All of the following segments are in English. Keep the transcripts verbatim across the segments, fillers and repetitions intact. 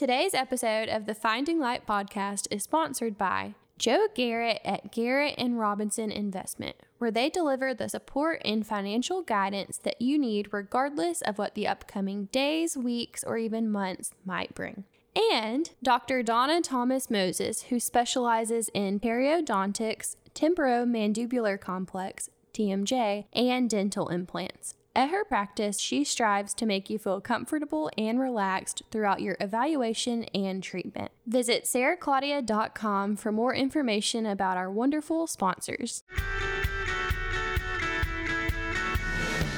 Today's episode of the Finding Light podcast is sponsored by Joe Garrett at Garrett and Robinson Investment, where they deliver the support and financial guidance that you need regardless of what the upcoming days, weeks, or even months might bring. And Doctor Donna Thomas-Moses, who specializes in periodontics, temporomandibular complex, T M J, and dental implants. At her practice, she strives to make you feel comfortable and relaxed throughout your evaluation and treatment. Visit Sarah Claudia dot com for more information about our wonderful sponsors.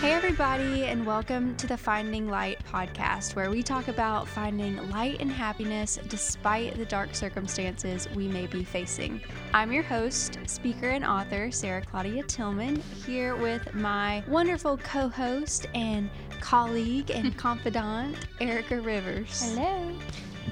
Hey everybody, and welcome to the Finding Light podcast, where we talk about finding light and happiness despite the dark circumstances we may be facing. I'm your host, speaker and author, Sarah Claudia Tillman, here with my wonderful co-host and colleague and confidant, Erica Rivers. Hello.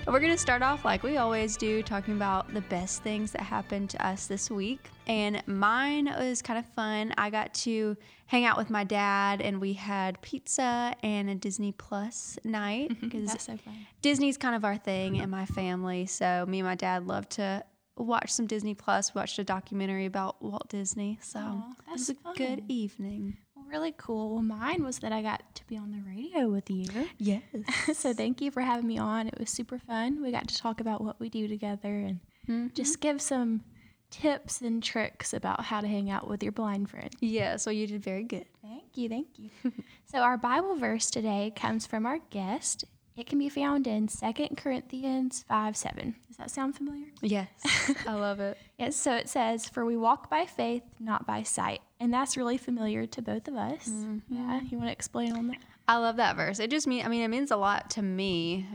We're going to start off like we always do, talking about the best things that happened to us this week. And mine was kind of fun. I got to hang out with my dad, and we had pizza and a Disney Plus night. Mm-hmm. That's so fun. Disney's kind of our thing in my family, so me and my dad love to watch some Disney Plus. Watched a documentary about Walt Disney, so Aww, it was a fun. Good evening. Really cool. Well, mine was that I got to be on the radio with you. Yes. So thank you for having me on. It was super fun. We got to talk about what we do together and mm-hmm. just give some tips and tricks about how to hang out with your blind friend. Yeah, so you did very good. Thank you. Thank you. So our Bible verse today comes from our guest. It can be found in Second Corinthians five seven. Does that sound familiar? Yes. I love it. Yes. So it says, "For we walk by faith, not by sight." And that's really familiar to both of us. Mm-hmm. Yeah. You want to explain on that? I love that verse. It just means, I mean, it means a lot to me,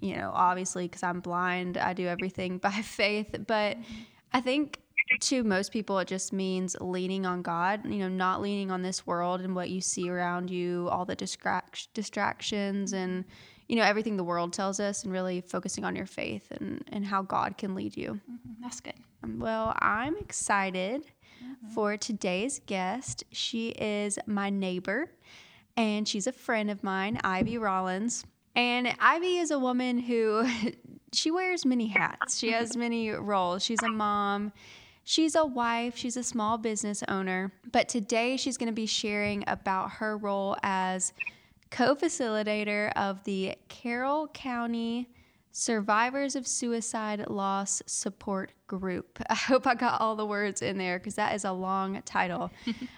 you know, obviously, because I'm blind. I do everything by faith. But mm-hmm. I think to most people, it just means leaning on God, you know, not leaning on this world and what you see around you, all the distract- distractions and, you know, everything the world tells us, and really focusing on your faith and, and how God can lead you. Mm-hmm. That's good. Um, well, I'm excited mm-hmm. for today's guest. She is my neighbor, and she's a friend of mine, Ivy Rollins. And Ivy is a woman who, she wears many hats. She has many roles. She's a mom. She's a wife. She's a small business owner. But today she's going to be sharing about her role as co-facilitator of the Carroll County Survivors of Suicide Loss Support Group. I hope I got all the words in there, because that is a long title.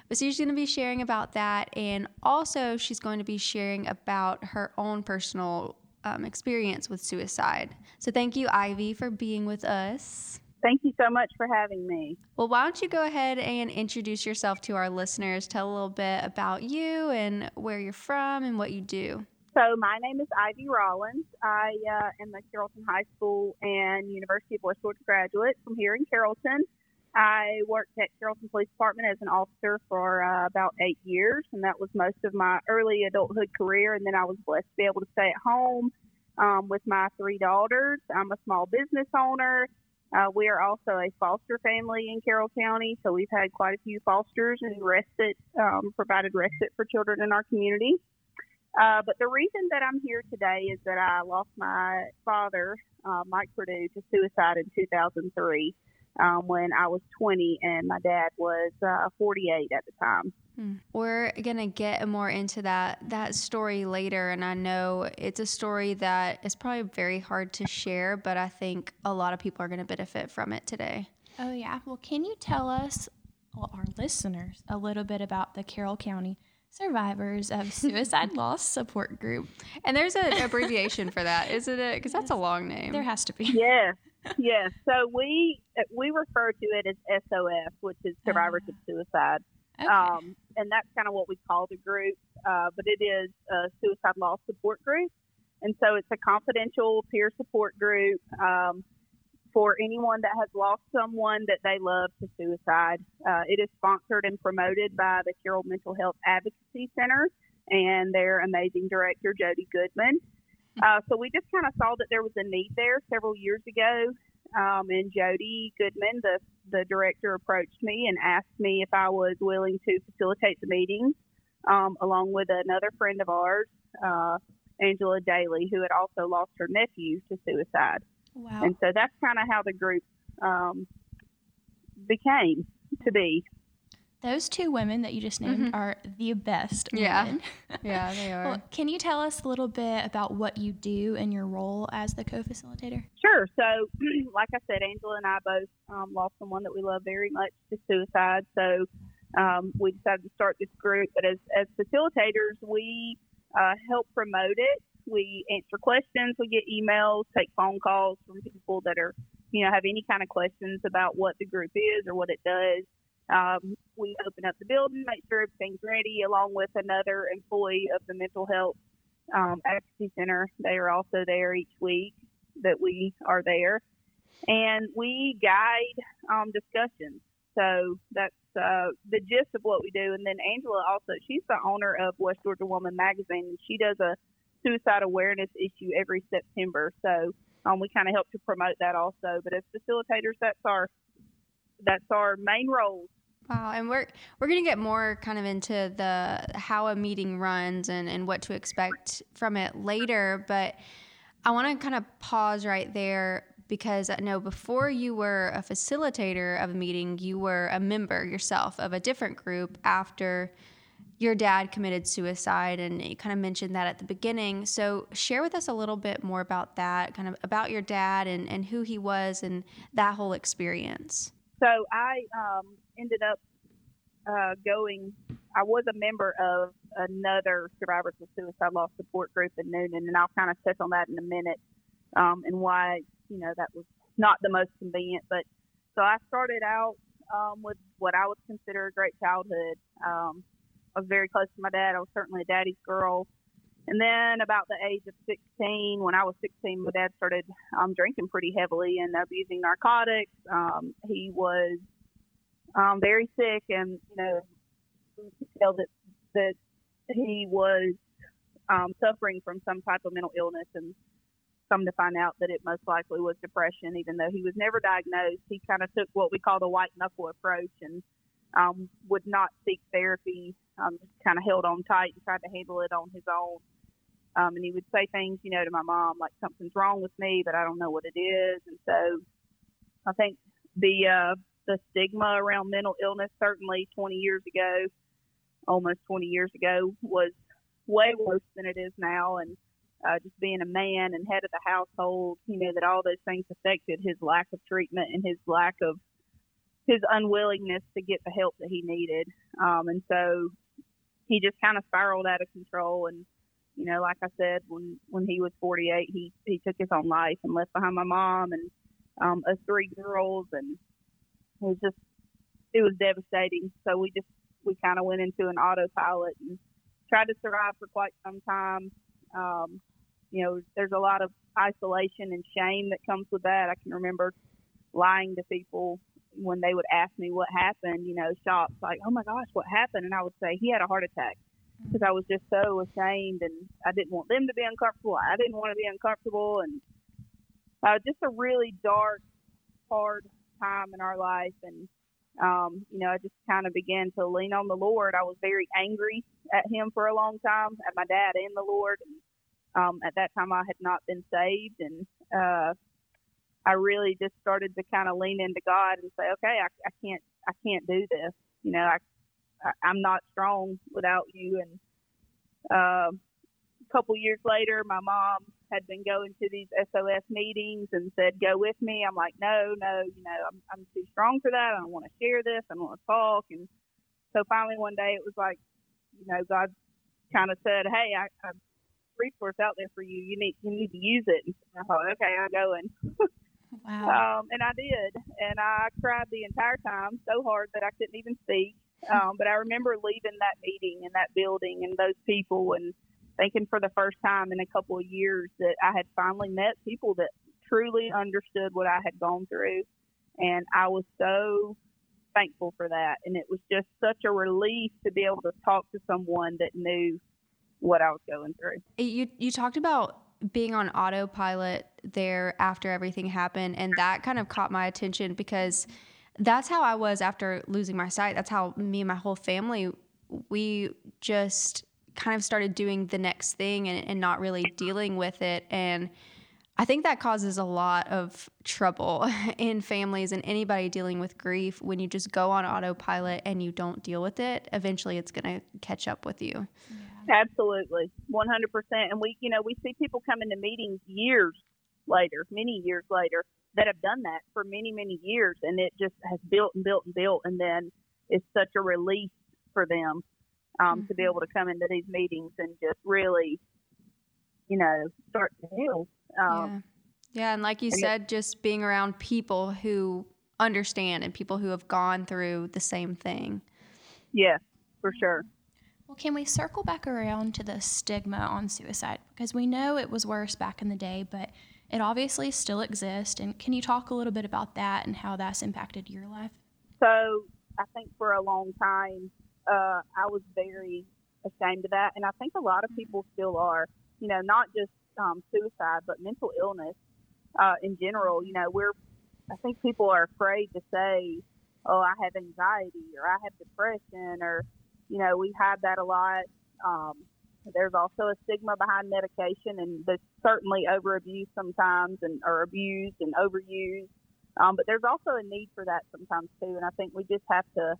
But she's going to be sharing about that, and also she's going to be sharing about her own personal um, experience with suicide. So thank you, Ivy, for being with us. Thank you so much for having me. Well, why don't you go ahead and introduce yourself to our listeners? Tell a little bit about you and where you're from and what you do. So my name is Ivy Rollins. I uh, am a Carrollton High School and University of West Georgia graduate from here in Carrollton. I worked at Carrollton Police Department as an officer for uh, about eight years, and that was most of my early adulthood career. And then I was blessed to be able to stay at home um, with my three daughters. I'm a small business owner. Uh, we are also a foster family in Carroll County, so we've had quite a few fosters and respite, um, provided respite for children in our community. Uh, but the reason that I'm here today is that I lost my father, uh, Mike Perdue, to suicide in two thousand three um, when I was twenty and my dad was uh, forty-eight at the time. Hmm. We're going to get more into that, that story later, and I know it's a story that is probably very hard to share, but I think a lot of people are going to benefit from it today. Oh, yeah. Well, can you tell us, well, our listeners, a little bit about the Carroll County Survivors of Suicide Loss Support Group? And there's an abbreviation for that, isn't it? Because that's a long name. There has to be. Yeah. Yeah. So we, we refer to it as S O S, which is Survivors uh, of Suicide. Okay. Um, and that's kind of what we call the group, uh, but it is a suicide loss support group. And so it's a confidential peer support group um, for anyone that has lost someone that they love to suicide. Uh, it is sponsored and promoted by the Carroll Mental Health Advocacy Center and their amazing director, Jody Goodman. Uh, so we just kind of saw that there was a need there several years ago. Um, and Jody Goodman, the, the director, approached me and asked me if I was willing to facilitate the meetings, um, along with another friend of ours, uh, Angela Daly, who had also lost her nephew to suicide. Wow. And so that's kind of how the group um, became to be. Those two women that you just named mm-hmm. are the best yeah. women. Yeah, they are. Well, can you tell us a little bit about what you do and your role as the co-facilitator? Sure. So, like I said, Angela and I both um, lost someone that we love very much to suicide. So um, we decided to start this group. But as, as facilitators, we uh, help promote it. We answer questions. We get emails, take phone calls from people that are, you know, have any kind of questions about what the group is or what it does. Um, we open up the building, make sure everything's ready, along with another employee of the Mental Health um, Advocacy Center. They are also there each week that we are there. And we guide um, discussions. So that's uh, the gist of what we do. And then Angela also, she's the owner of West Georgia Woman Magazine, and she does a suicide awareness issue every September. So um, we kind of help to promote that also. But as facilitators, that's our that's our main role. Wow, and we're we're going to get more kind of into the how a meeting runs and, and what to expect from it later, but I want to kind of pause right there because I know before you were a facilitator of a meeting, you were a member yourself of a different group after your dad committed suicide, and you kind of mentioned that at the beginning. So share with us a little bit more about that, kind of about your dad and, and who he was and that whole experience. So I um, ended up uh, going, I was a member of another Survivors of Suicide Loss Support Group in Noonan, and I'll kind of touch on that in a minute um, and why, you know, that was not the most convenient. But so I started out um, with what I would consider a great childhood. Um, I was very close to my dad. I was certainly a daddy's girl. And then about the age of sixteen, when I was sixteen, my dad started um, drinking pretty heavily and abusing narcotics. Um, he was um, very sick, and, you know, you could tell that, that he was um, suffering from some type of mental illness, and come to find out that it most likely was depression. Even though he was never diagnosed, he kind of took what we call the white knuckle approach and um, would not seek therapy, um, just kind of held on tight and tried to handle it on his own. Um, and he would say things, you know, to my mom, like, something's wrong with me, but I don't know what it is. And so I think the uh, the stigma around mental illness, certainly twenty years ago, almost twenty years ago, was way worse than it is now. And uh, just being a man and head of the household, you know, that all those things affected his lack of treatment and his lack of his unwillingness to get the help that he needed. Um, and so he just kind of spiraled out of control. And, you know, like I said, when, when he was forty-eight, he, he took his own life and left behind my mom and um, us three girls. And it was just, it was devastating. So we just, we kind of went into an autopilot and tried to survive for quite some time. Um, you know, there's a lot of isolation and shame that comes with that. I can remember lying to people when they would ask me what happened, you know, shocked, like, oh my gosh, what happened? And I would say, he had a heart attack, because I was just so ashamed, and I didn't want them to be uncomfortable. I didn't want to be uncomfortable. And uh, just a really dark, hard time in our life. And, um, you know, I just kind of began to lean on the Lord. I was very angry at him for a long time, at my dad and the Lord. And um, at that time, I had not been saved. And, uh, I really just started to kind of lean into God and say, okay, I, I can't, I can't do this. You know, I, I, I'm not strong without you. And uh, a couple years later, my mom had been going to these S O S meetings and said, go with me. I'm like, no, no, you know, I'm, I'm too strong for that. I don't want to share this. I don't want to talk. And so finally one day it was like, you know, God kind of said, hey, I, I resource out there for you. You need, you need to use it. And I thought, okay, I'm going. Wow. Um, and I did, and I cried the entire time so hard that I couldn't even speak. Um, but I remember leaving that meeting and that building and those people and thinking for the first time in a couple of years that I had finally met people that truly understood what I had gone through. And I was so thankful for that. And it was just such a relief to be able to talk to someone that knew what I was going through. You, you talked about being on autopilot there after everything happened. And that kind of caught my attention because that's how I was after losing my sight. That's how me and my whole family, we just kind of started doing the next thing and, and not really dealing with it. And I think that causes a lot of trouble in families and anybody dealing with grief. When you just go on autopilot and you don't deal with it, eventually it's going to catch up with you. Yeah. Absolutely. one hundred percent. And we, you know, we see people come into meetings years later, many years later, that have done that for many, many years. And it just has built and built and built. And then it's such a release for them um, mm-hmm. to be able to come into these meetings and just really, you know, start to heal. Um, yeah. yeah. And like you and said, it, just being around people who understand and people who have gone through the same thing. Yeah, for sure. Well, can we circle back around to the stigma on suicide? Because we know it was worse back in the day, but it obviously still exists. And can you talk a little bit about that and how that's impacted your life? So I think for a long time, uh, I was very ashamed of that. And I think a lot of people still are, you know, not just um, suicide, but mental illness uh, in general. You know, we're, I think people are afraid to say, oh, I have anxiety or I have depression, or, you know, we hide that a lot. Um, there's also a stigma behind medication, and there's certainly over abuse sometimes, and or abused and overused. Um, but there's also a need for that sometimes too. And I think we just have to,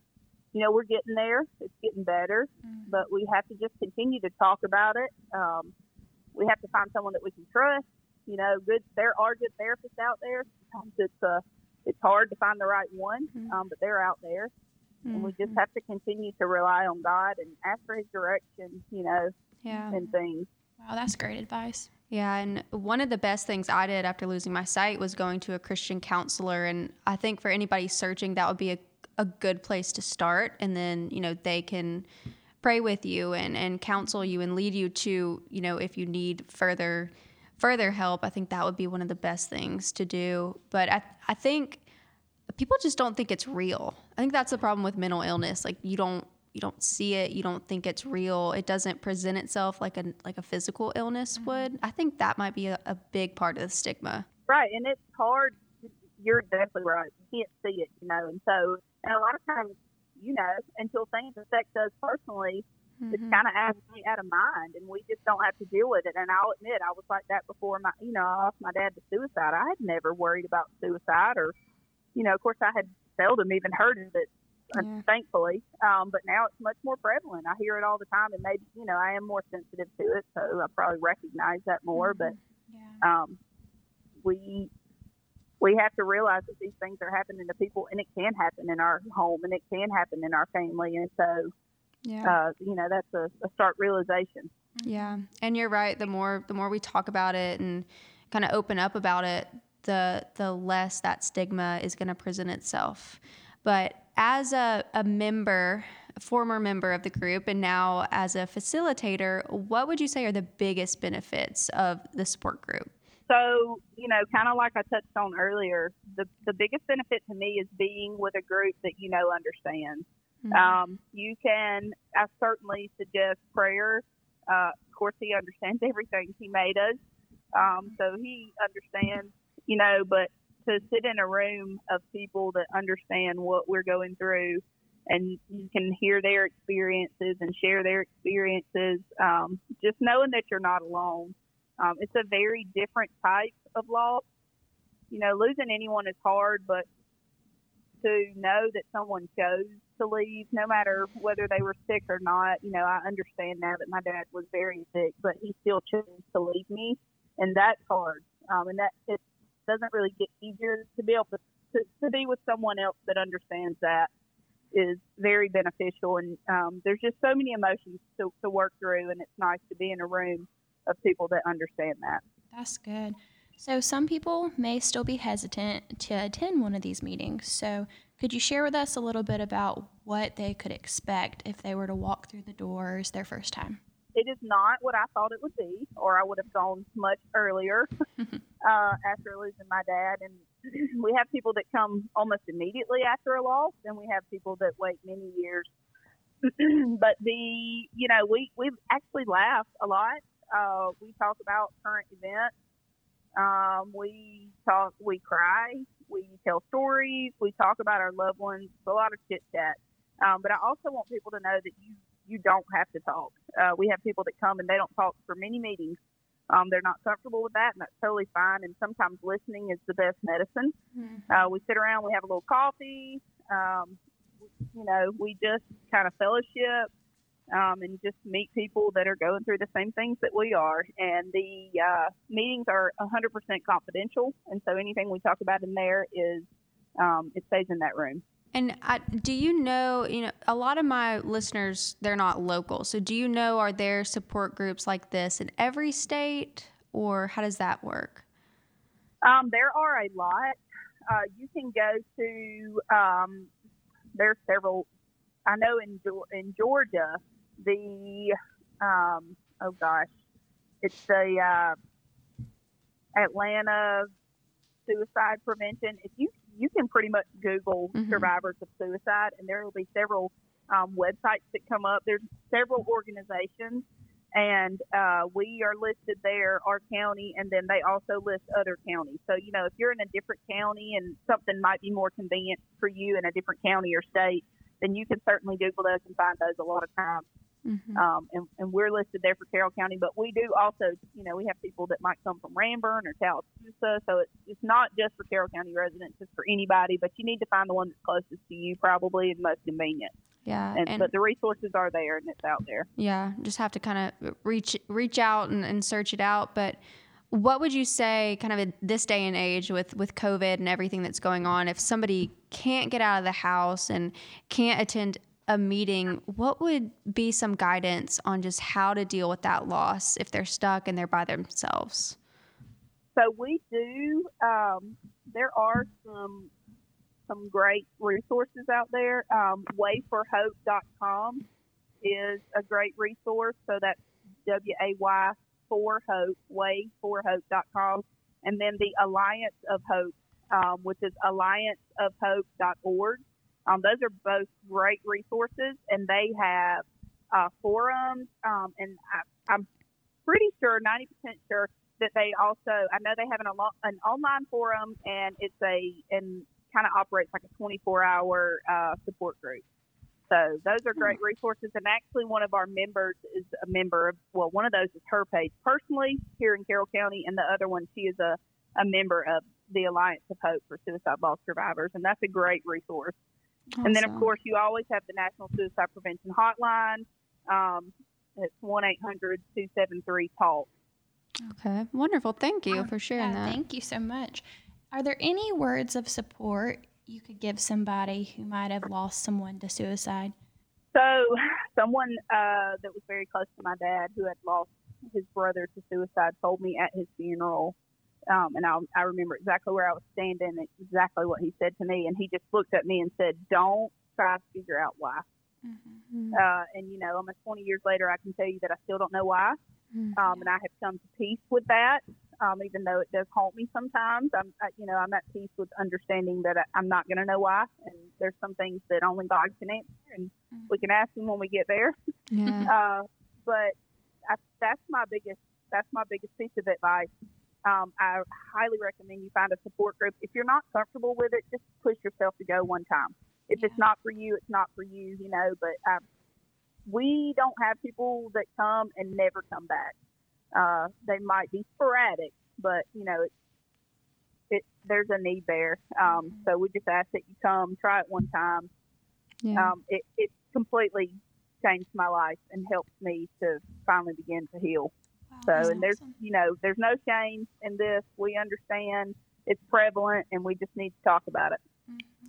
you know, we're getting there, it's getting better, mm-hmm. but we have to just continue to talk about it. Um, we have to find someone that we can trust, you know, good, there are good therapists out there. Sometimes it's, uh, it's hard to find the right one, mm-hmm. um, but they're out there, mm-hmm. and we just have to continue to rely on God and ask for his direction, you know, yeah. and things. Wow. That's great advice. Yeah, and one of the best things I did after losing my sight was going to a Christian counselor, and I think for anybody searching, that would be a, a good place to start, and then, you know, they can pray with you and, and counsel you and lead you to, you know, if you need further further help. I think that would be one of the best things to do, but I I think people just don't think it's real. I think that's the problem with mental illness. Like, you don't you don't see it, you don't think it's real, it doesn't present itself like a like a physical illness would. I think that might be a, a big part of the stigma. Right, and it's hard, you're exactly right, you can't see it, you know, and so, and a lot of times, you know, until things affect us personally, mm-hmm. it's kind of out, out of mind, and we just don't have to deal with it. And I'll admit, I was like that before my, you know, I lost my dad to suicide. I had never worried about suicide, or, you know, of course I had seldom even heard of it. Yeah. Thankfully, um, but now it's much more prevalent. I hear it all the time, and maybe, you know, I am more sensitive to it, so I probably recognize that more. Mm-hmm. But yeah. um, we we have to realize that these things are happening to people, and it can happen in our home, and it can happen in our family, and so yeah. uh, you know, that's a, a stark realization. Yeah, and you're right. The more the more we talk about it and kind of open up about it, the the less that stigma is going to present itself. But as a, a member, a former member of the group, and now as a facilitator, what would you say are the biggest benefits of the support group? So, you know, kind of like I touched on earlier, the, the biggest benefit to me is being with a group that you know understands. Mm-hmm. Um, you can, I certainly suggest prayer. Uh, of course, he understands everything. He made us. Um, so he understands, you know, but to sit in a room of people that understand what we're going through, and you can hear their experiences and share their experiences. Um, just knowing that you're not alone. Um, it's a very different type of loss. You know, losing anyone is hard, but to know that someone chose to leave, no matter whether they were sick or not, you know, I understand now that my dad was very sick, but he still chose to leave me. And that's hard. Um, and that it's, doesn't really get easier to be able to, to, to be with someone else that understands that is very beneficial. And um, there's just so many emotions to, to work through, and it's nice to be in a room of people that understand that. That's good. So some people may still be hesitant to attend one of these meetings. So could you share with us a little bit about what they could expect if they were to walk through the doors their first time? It is not what I thought it would be, or I would have gone much earlier uh, after losing my dad. And we have people that come almost immediately after a loss, and we have people that wait many years. But the, you know, we, we've actually laughed a lot. Uh, we talk about current events. Um, we talk, we cry, we tell stories, we talk about our loved ones, a lot of chit chat. Um, but I also want people to know that you, you don't have to talk. Uh, we have people that come and they don't talk for many meetings. Um, they're not comfortable with that, and that's totally fine. And sometimes listening is the best medicine. Mm-hmm. Uh, we sit around, we have a little coffee. Um, you know, we just kind of fellowship um, and just meet people that are going through the same things that we are. And the uh, meetings are one hundred percent confidential. And so anything we talk about in there is, um, it stays in that room. And I, do you know, you know, a lot of my listeners, they're not local. So do you know, are there support groups like this in every state, or how does that work? Um, there are a lot. Uh, you can go to, um, there's several, I know in in Georgia, the, um, oh gosh, it's the uh, Atlanta Suicide Prevention. If you You can pretty much Google mm-hmm. survivors of suicide, and there will be several um, websites that come up. There's several organizations, and uh, we are listed there, our county, and then they also list other counties. So, you know, if you're in a different county and something might be more convenient for you in a different county or state, then you can certainly Google those and find those a lot of times. Mm-hmm. Um, and, and we're listed there for Carroll County, but we do also, you know, we have people that might come from Ramburn or Tallapoosa, so it's, it's not just for Carroll County residents, it's for anybody, but you need to find the one that's closest to you probably and most convenient. Yeah. And, and but the resources are there and it's out there. Yeah, just have to kind of reach reach out and, and search it out. But what would you say kind of in this day and age with, with COVID and everything that's going on, if somebody can't get out of the house and can't attend a meeting, what would be some guidance on just how to deal with that loss if they're stuck and they're by themselves? So we do, um, there are some, some great resources out there. Um, way for hope dot com is a great resource. So that's W A Y for hope, way for hope dot com. And then the Alliance of Hope, um, which is alliance of hope dot org. Um, those are both great resources, and they have uh, forums, um, and I, I'm pretty sure, ninety percent sure, that they also, I know they have an, an online forum, and it's a, and kind of operates like a twenty-four hour uh, support group. So those are great resources, and actually one of our members is a member of, well, one of those is her page personally here in Carroll County, and the other one, she is a, a member of the Alliance of Hope for Suicide Loss Survivors, and that's a great resource. Awesome. And then, of course, you always have the National Suicide Prevention Hotline. Um, it's one eight hundred two seven three talk. Okay, wonderful. Thank you oh, for sharing yeah, that. Thank you so much. Are there any words of support you could give somebody who might have lost someone to suicide? So someone uh, that was very close to my dad who had lost his brother to suicide told me at his funeral, Um, and I, I remember exactly where I was standing, exactly what he said to me. And he just looked at me and said, don't try to figure out why. Mm-hmm. Uh, and, you know, almost twenty years later, I can tell you that I still don't know why. Mm-hmm. Um, and I have come to peace with that, um, even though it does haunt me sometimes. I'm, I, you know, I'm at peace with understanding that I, I'm not going to know why. And there's some things that only God can answer, and mm-hmm. we can ask him when we get there. Yeah. uh, but I, that's my biggest, that's my biggest piece of advice. Um, I highly recommend you find a support group. If you're not comfortable with it, just push yourself to go one time. If yeah. it's not for you, it's not for you, you know. But I, we don't have people that come and never come back. Uh, they might be sporadic, but, you know, it's, it, there's a need there. Um, mm-hmm. So we just ask that you come, try it one time. Yeah. Um, it, it completely changed my life and helped me to finally begin to heal. So, and awesome. There's, you know, there's no shame in this. We understand it's prevalent, and we just need to talk about it.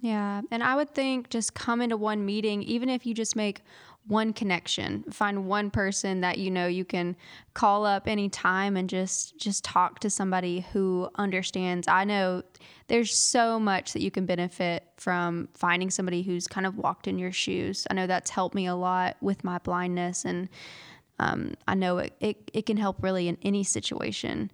Yeah. And I would think just come into one meeting, even if you just make one connection, find one person that, you know, you can call up anytime and just, just talk to somebody who understands. I know there's so much that you can benefit from finding somebody who's kind of walked in your shoes. I know that's helped me a lot with my blindness, and Um, I know it, it, it can help really in any situation.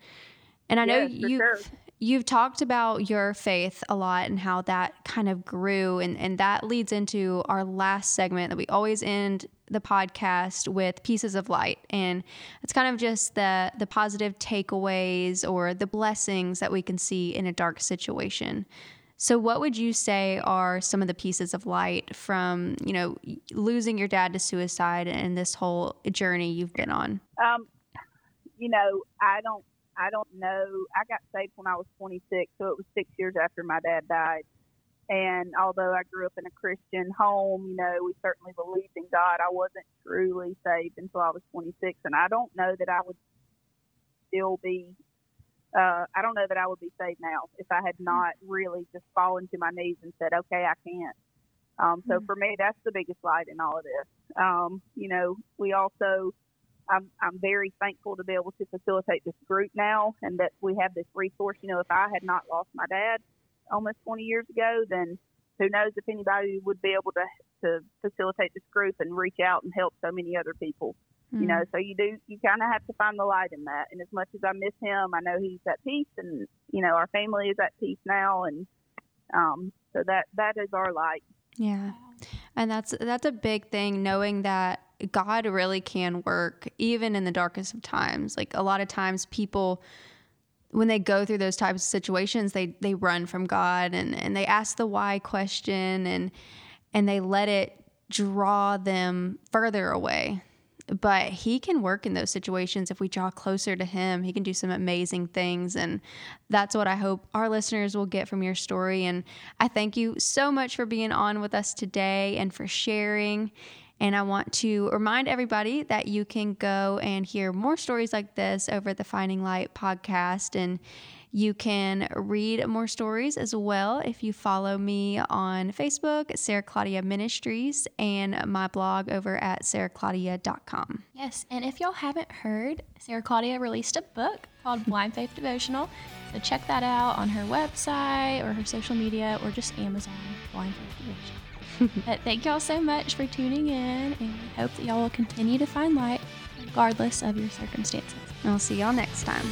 And I yes, know you've, sure. you've talked about your faith a lot and how that kind of grew. And, and that leads into our last segment that we always end the podcast with, pieces of light. And it's kind of just the, the positive takeaways or the blessings that we can see in a dark situation. So what would you say are some of the pieces of light from, you know, losing your dad to suicide and this whole journey you've been on? Um, you know, I don't, I don't know. I got saved when I was twenty-six, so it was six years after my dad died. And although I grew up in a Christian home, you know, we certainly believed in God, I wasn't truly saved until I was twenty-six. And I don't know that I would still be Uh, I don't know that I would be saved now if I had not really just fallen to my knees and said, okay, I can't. Um, so mm-hmm. for me, that's the biggest light in all of this. Um, you know, we also, I'm, I'm very thankful to be able to facilitate this group now and that we have this resource. You know, if I had not lost my dad almost twenty years ago, then who knows if anybody would be able to, to facilitate this group and reach out and help so many other people. You know, so you do, you kind of have to find the light in that. And as much as I miss him, I know he's at peace and, you know, our family is at peace now. And um, so that, that is our light. Yeah. And that's, that's a big thing, knowing that God really can work even in the darkest of times. Like a lot of times people, when they go through those types of situations, they, they run from God and, and they ask the why question and, and they let it draw them further away. But he can work in those situations. If we draw closer to him, he can do some amazing things. And that's what I hope our listeners will get from your story. And I thank you so much for being on with us today and for sharing. And I want to remind everybody that you can go and hear more stories like this over at the Finding Light podcast. And you can read more stories as well if you follow me on Facebook, Sarah Claudia Ministries, and my blog over at Sarah Claudia dot com. Yes, and if y'all haven't heard, Sarah Claudia released a book called Blind Faith Devotional, so check that out on her website or her social media or just Amazon, Blind Faith Devotional. But thank y'all so much for tuning in, and we hope that y'all will continue to find light regardless of your circumstances. And we'll see y'all next time.